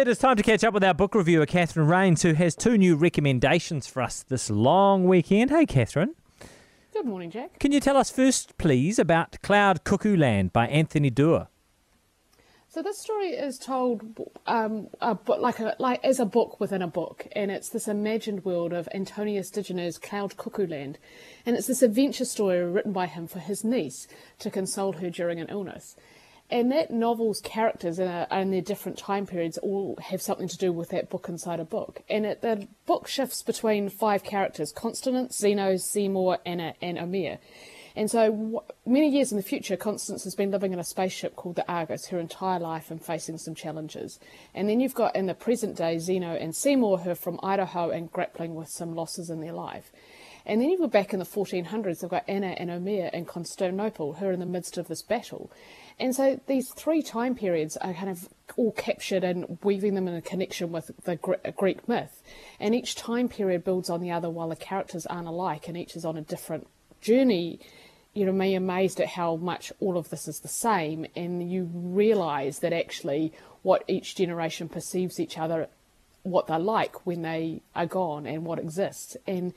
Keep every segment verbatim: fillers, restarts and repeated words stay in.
it is time to catch up with our book reviewer, Catherine Rains, who has two new recommendations for us this long weekend. Hey, Catherine. Good morning, Jack. Can you tell us first, please, about Cloud Cuckoo Land by Anthony Doerr? So this story is told um, a, like a, like as a book within a book, and it's this imagined world of Antonius Digener's Cloud Cuckoo Land, and it's this adventure story written by him for his niece to console her during an illness. And that novel's characters in, a, in their different time periods all have something to do with that book inside a book, and it, the book shifts between five characters: Constance, Zeno, Seymour, Anna, and Omir. And so w many years in the future, Constance has been living in a spaceship called the Argus her entire life and facing some challenges. And then you've got, in the present day, Zeno and Seymour, who are from Idaho and grappling with some losses in their life. And then you go back in the fourteen hundreds, they've got Anna and Omir in Constantinople, who are in the midst of this battle. And so these three time periods are kind of all captured and weaving them in a connection with the Greek myth. And each time period builds on the other while the characters aren't alike and each is on a different journey. You know, me amazed at how much all of this is the same, and you realise that actually what each generation perceives each other, what they're like when they are gone and what exists. And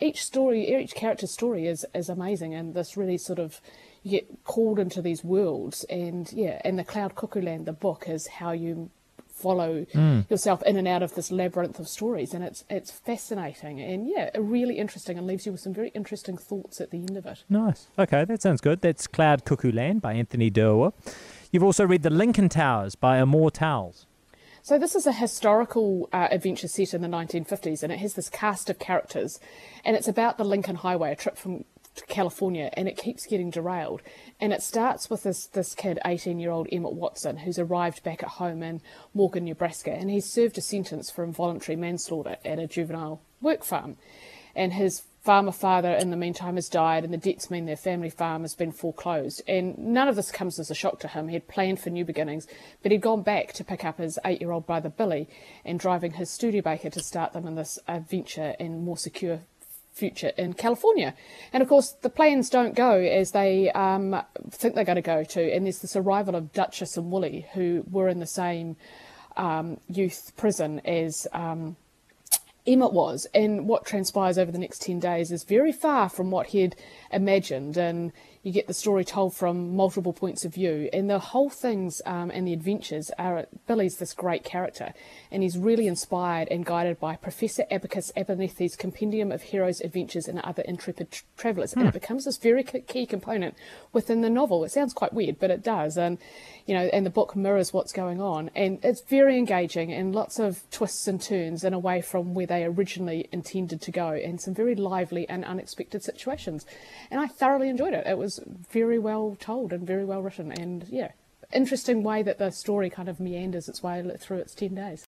each story, each character's story is, is amazing, and this really sort of, you get called into these worlds. And yeah, and the Cloud Cuckoo Land, the book, is how you follow mm. yourself in and out of this labyrinth of stories, and it's it's fascinating, and yeah, really interesting, and leaves you with some very interesting thoughts at the end of it. Nice. Okay, that sounds good. That's Cloud Cuckoo Land by Anthony Doerr. You've also read The Lincoln Towers by Amor Towels. So this is a historical uh, adventure set in the nineteen fifties, and it has this cast of characters, and it's about the Lincoln Highway, a trip from California, and it keeps getting derailed. And it starts with this this kid, eighteen year old Emmett Watson, who's arrived back at home in Morgan, Nebraska, and he's served a sentence for involuntary manslaughter at a juvenile work farm, and his farmer father in the meantime has died, and the debts mean their family farm has been foreclosed. And none of this comes as a shock to him. He had planned for new beginnings, but he'd gone back to pick up his eight year old brother Billy and driving his Studebaker to start them in this adventure and more secure future in California. And of course the plans don't go as they um, think they're going to go to, and there's this arrival of Duchess and Wooly, who were in the same um, youth prison as um, Emmett was. And what transpires over the next ten days is very far from what he'd imagined, and you get the story told from multiple points of view, and the whole things um, and the adventures are, Billy's this great character, and he's really inspired and guided by Professor Abacus Abernethy's Compendium of Heroes, Adventures and Other Intrepid Travellers, hmm. and it becomes this very key component within the novel. It sounds quite weird, but it does, and you know, and the book mirrors what's going on, and it's very engaging and lots of twists and turns and away from where they originally intended to go, and some very lively and unexpected situations. And I thoroughly enjoyed it. It was very well told and very well written, and yeah, interesting way that the story kind of meanders its way through its ten days.